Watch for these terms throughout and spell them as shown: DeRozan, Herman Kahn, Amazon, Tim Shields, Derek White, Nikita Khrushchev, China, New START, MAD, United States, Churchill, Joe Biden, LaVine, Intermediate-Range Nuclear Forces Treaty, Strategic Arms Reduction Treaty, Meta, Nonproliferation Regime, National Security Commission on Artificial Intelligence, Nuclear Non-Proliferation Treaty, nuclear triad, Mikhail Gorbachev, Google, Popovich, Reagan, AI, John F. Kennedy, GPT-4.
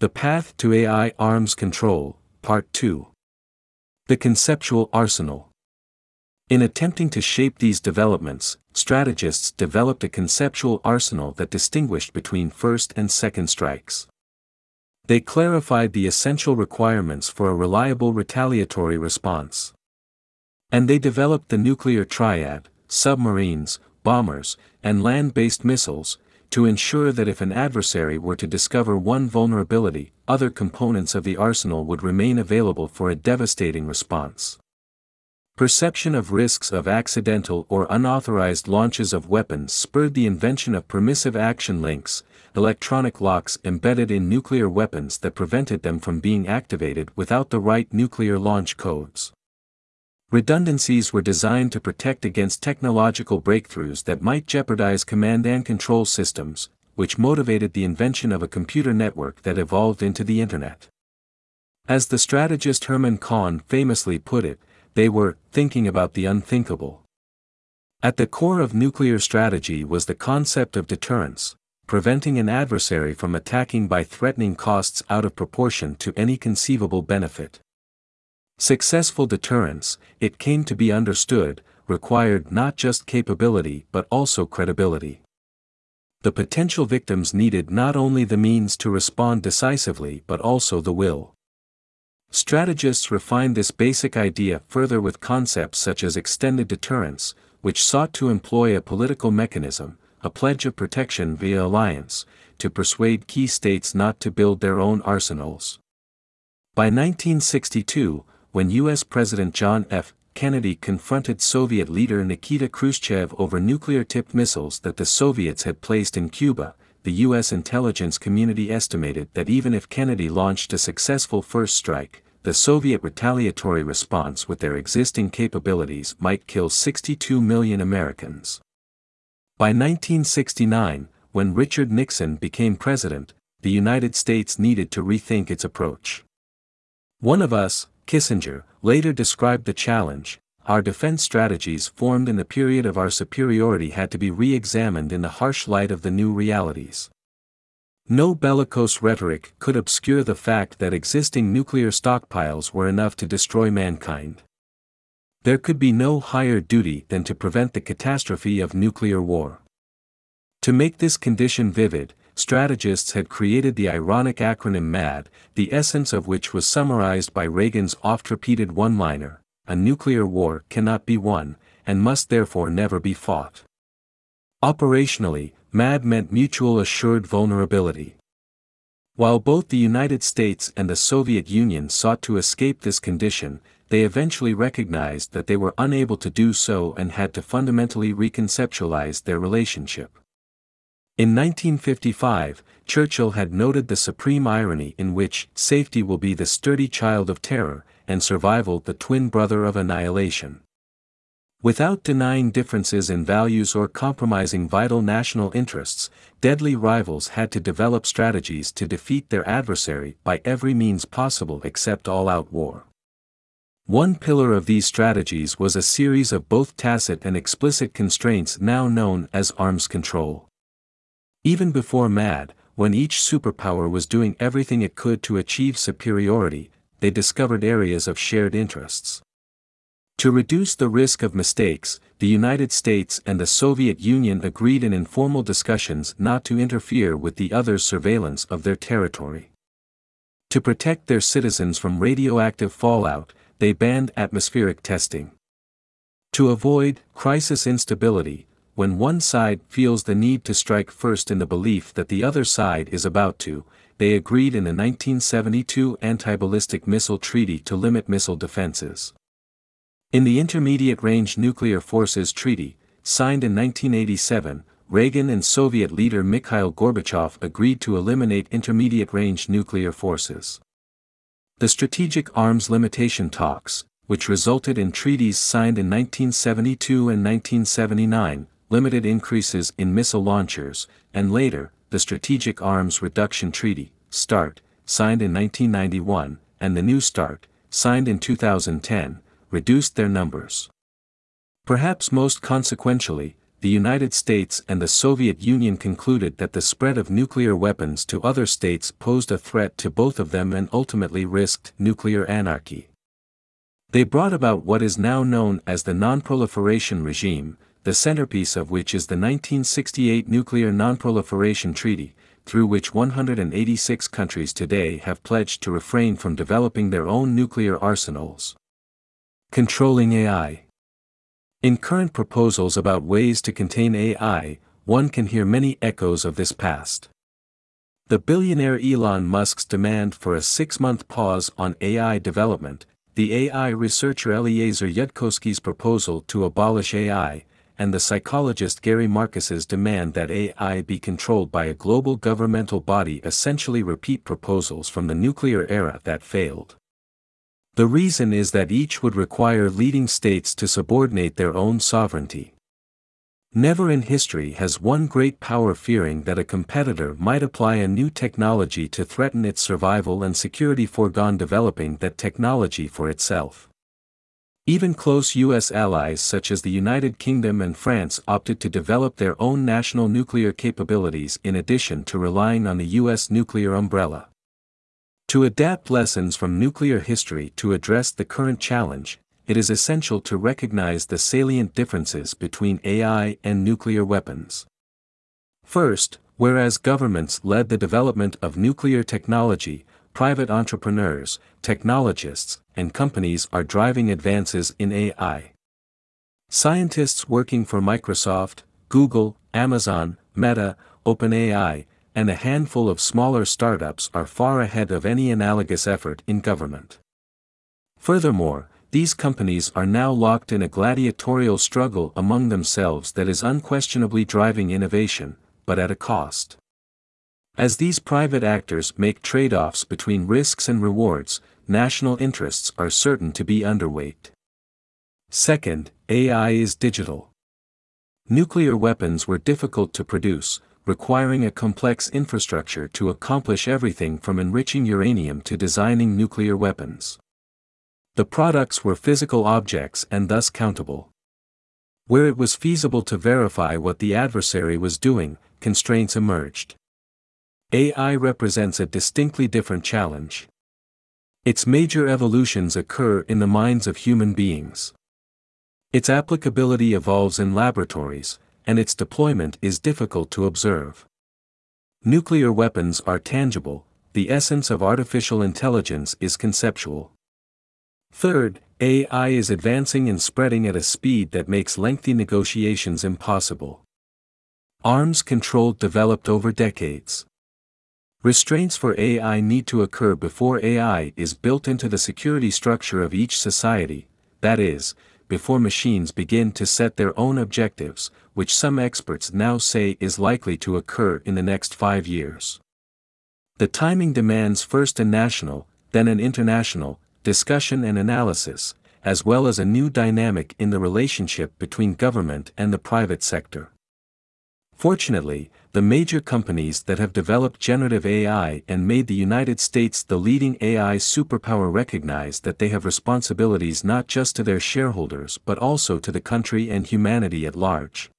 The Path to AI Arms Control, Part 2. The Conceptual Arsenal. In attempting to shape these developments, strategists developed a conceptual arsenal that distinguished between first and second strikes. They clarified the essential requirements for a reliable retaliatory response. And they developed the nuclear triad, submarines, bombers, and land-based missiles, to ensure that if an adversary were to discover one vulnerability, other components of the arsenal would remain available for a devastating response. Perception of risks of accidental or unauthorized launches of weapons spurred the invention of permissive action links, electronic locks embedded in nuclear weapons that prevented them from being activated without the right nuclear launch codes. Redundancies were designed to protect against technological breakthroughs that might jeopardize command and control systems, which motivated the invention of a computer network that evolved into the Internet. As the strategist Herman Kahn famously put it, they were thinking about the unthinkable. At the core of nuclear strategy was the concept of deterrence, preventing an adversary from attacking by threatening costs out of proportion to any conceivable benefit. Successful deterrence, it came to be understood, required not just capability but also credibility. The potential victims needed not only the means to respond decisively but also the will. Strategists refined this basic idea further with concepts such as extended deterrence, which sought to employ a political mechanism, a pledge of protection via alliance, to persuade key states not to build their own arsenals. By 1962, when U.S. President John F. Kennedy confronted Soviet leader Nikita Khrushchev over nuclear-tipped missiles that the Soviets had placed in Cuba, the U.S. intelligence community estimated that even if Kennedy launched a successful first strike, the Soviet retaliatory response with their existing capabilities might kill 62 million Americans. By 1969, when Richard Nixon became president, the United States needed to rethink its approach. One of us, Kissinger, later described the challenge: our defense strategies formed in the period of our superiority had to be re-examined in the harsh light of the new realities. No bellicose rhetoric could obscure the fact that existing nuclear stockpiles were enough to destroy mankind. There could be no higher duty than to prevent the catastrophe of nuclear war. To make this condition vivid, strategists had created the ironic acronym MAD, the essence of which was summarized by Reagan's oft-repeated one-liner: a nuclear war cannot be won, and must therefore never be fought. Operationally, MAD meant mutual assured vulnerability. While both the United States and the Soviet Union sought to escape this condition, they eventually recognized that they were unable to do so and had to fundamentally reconceptualize their relationship. In 1955, Churchill had noted the supreme irony in which safety will be the sturdy child of terror, and survival the twin brother of annihilation. Without denying differences in values or compromising vital national interests, deadly rivals had to develop strategies to defeat their adversary by every means possible except all-out war. One pillar of these strategies was a series of both tacit and explicit constraints now known as arms control. Even before MAD, when each superpower was doing everything it could to achieve superiority, they discovered areas of shared interests. To reduce the risk of mistakes, the United States and the Soviet Union agreed in informal discussions not to interfere with the other's surveillance of their territory. To protect their citizens from radioactive fallout, they banned atmospheric testing. To avoid crisis instability, when one side feels the need to strike first in the belief that the other side is about to, they agreed in the 1972 Anti-Ballistic Missile Treaty to limit missile defenses. In the Intermediate-Range Nuclear Forces Treaty, signed in 1987, Reagan and Soviet leader Mikhail Gorbachev agreed to eliminate intermediate-range nuclear forces. The Strategic Arms Limitation Talks, which resulted in treaties signed in 1972 and 1979, limited increases in missile launchers, and later, the Strategic Arms Reduction Treaty, START, signed in 1991, and the New START, signed in 2010, reduced their numbers. Perhaps most consequentially, the United States and the Soviet Union concluded that the spread of nuclear weapons to other states posed a threat to both of them and ultimately risked nuclear anarchy. They brought about what is now known as the Nonproliferation Regime, the centerpiece of which is the 1968 Nuclear Non-Proliferation Treaty, through which 186 countries today have pledged to refrain from developing their own nuclear arsenals. Controlling AI. In current proposals about ways to contain AI, one can hear many echoes of this past. The billionaire Elon Musk's demand for a 6-month pause on AI development, the AI researcher Eliezer Yudkowsky's proposal to abolish AI, and the psychologist Gary Marcus's demand that AI be controlled by a global governmental body essentially repeat proposals from the nuclear era that failed. The reason is that each would require leading states to subordinate their own sovereignty. Never in history has one great power fearing that a competitor might apply a new technology to threaten its survival and security foregone developing that technology for itself. Even close U.S. allies such as the United Kingdom and France opted to develop their own national nuclear capabilities in addition to relying on the U.S. nuclear umbrella. To adapt lessons from nuclear history to address the current challenge, it is essential to recognize the salient differences between AI and nuclear weapons. First, whereas governments led the development of nuclear technology, private entrepreneurs, technologists, and companies are driving advances in AI. Scientists working for Microsoft, Google, Amazon, Meta, OpenAI, and a handful of smaller startups are far ahead of any analogous effort in government. Furthermore, these companies are now locked in a gladiatorial struggle among themselves that is unquestionably driving innovation, but at a cost. As these private actors make trade-offs between risks and rewards, national interests are certain to be underweight. Second, AI is digital. Nuclear weapons were difficult to produce, requiring a complex infrastructure to accomplish everything from enriching uranium to designing nuclear weapons. The products were physical objects and thus countable. Where it was feasible to verify what the adversary was doing, constraints emerged. AI represents a distinctly different challenge. Its major evolutions occur in the minds of human beings. Its applicability evolves in laboratories, and its deployment is difficult to observe. Nuclear weapons are tangible, the essence of artificial intelligence is conceptual. Third, AI is advancing and spreading at a speed that makes lengthy negotiations impossible. Arms control developed over decades. Restraints for AI need to occur before AI is built into the security structure of each society, that is, before machines begin to set their own objectives, which some experts now say is likely to occur in the next 5 years. The timing demands first a national, then an international, discussion and analysis, as well as a new dynamic in the relationship between government and the private sector. Fortunately, the major companies that have developed generative AI and made the United States the leading AI superpower recognize that they have responsibilities not just to their shareholders but also to the country and humanity at large.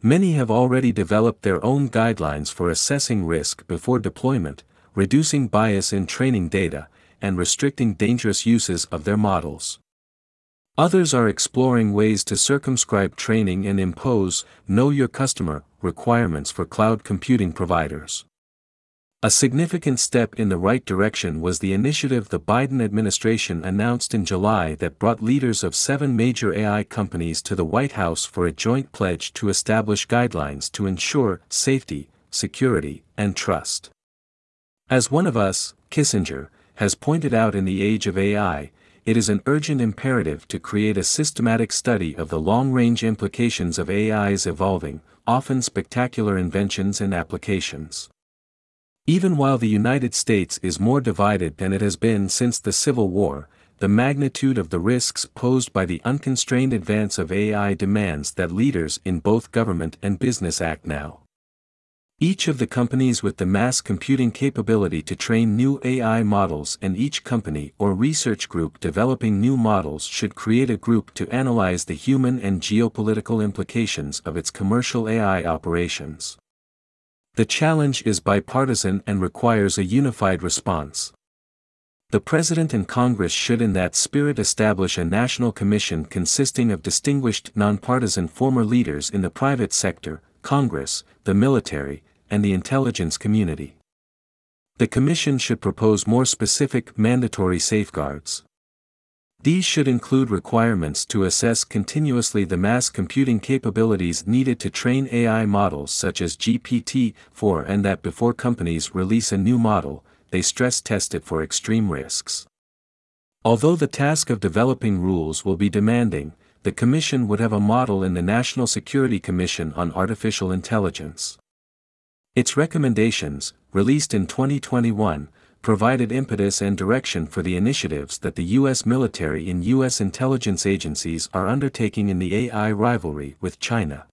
Many have already developed their own guidelines for assessing risk before deployment, reducing bias in training data, and restricting dangerous uses of their models. Others are exploring ways to circumscribe training and impose know-your-customer requirements for cloud computing providers. A significant step in the right direction was the initiative the Biden administration announced in July that brought leaders of 7 major AI companies to the White House for a joint pledge to establish guidelines to ensure safety, security, and trust. As one of us, Kissinger, has pointed out in The Age of AI, it is an urgent imperative to create a systematic study of the long-range implications of AI's evolving, often spectacular inventions and applications. Even while the United States is more divided than it has been since the Civil War, the magnitude of the risks posed by the unconstrained advance of AI demands that leaders in both government and business act now. Each of the companies with the mass computing capability to train new AI models and each company or research group developing new models should create a group to analyze the human and geopolitical implications of its commercial AI operations. The challenge is bipartisan and requires a unified response. The President and Congress should in that spirit establish a national commission consisting of distinguished nonpartisan former leaders in the private sector, Congress, the military, and the intelligence community. The Commission should propose more specific mandatory safeguards. These should include requirements to assess continuously the mass computing capabilities needed to train AI models such as GPT-4 and that before companies release a new model, they stress test it for extreme risks. Although the task of developing rules will be demanding, the Commission would have a model in the National Security Commission on Artificial Intelligence. Its recommendations, released in 2021, provided impetus and direction for the initiatives that the U.S. military and U.S. intelligence agencies are undertaking in the AI rivalry with China.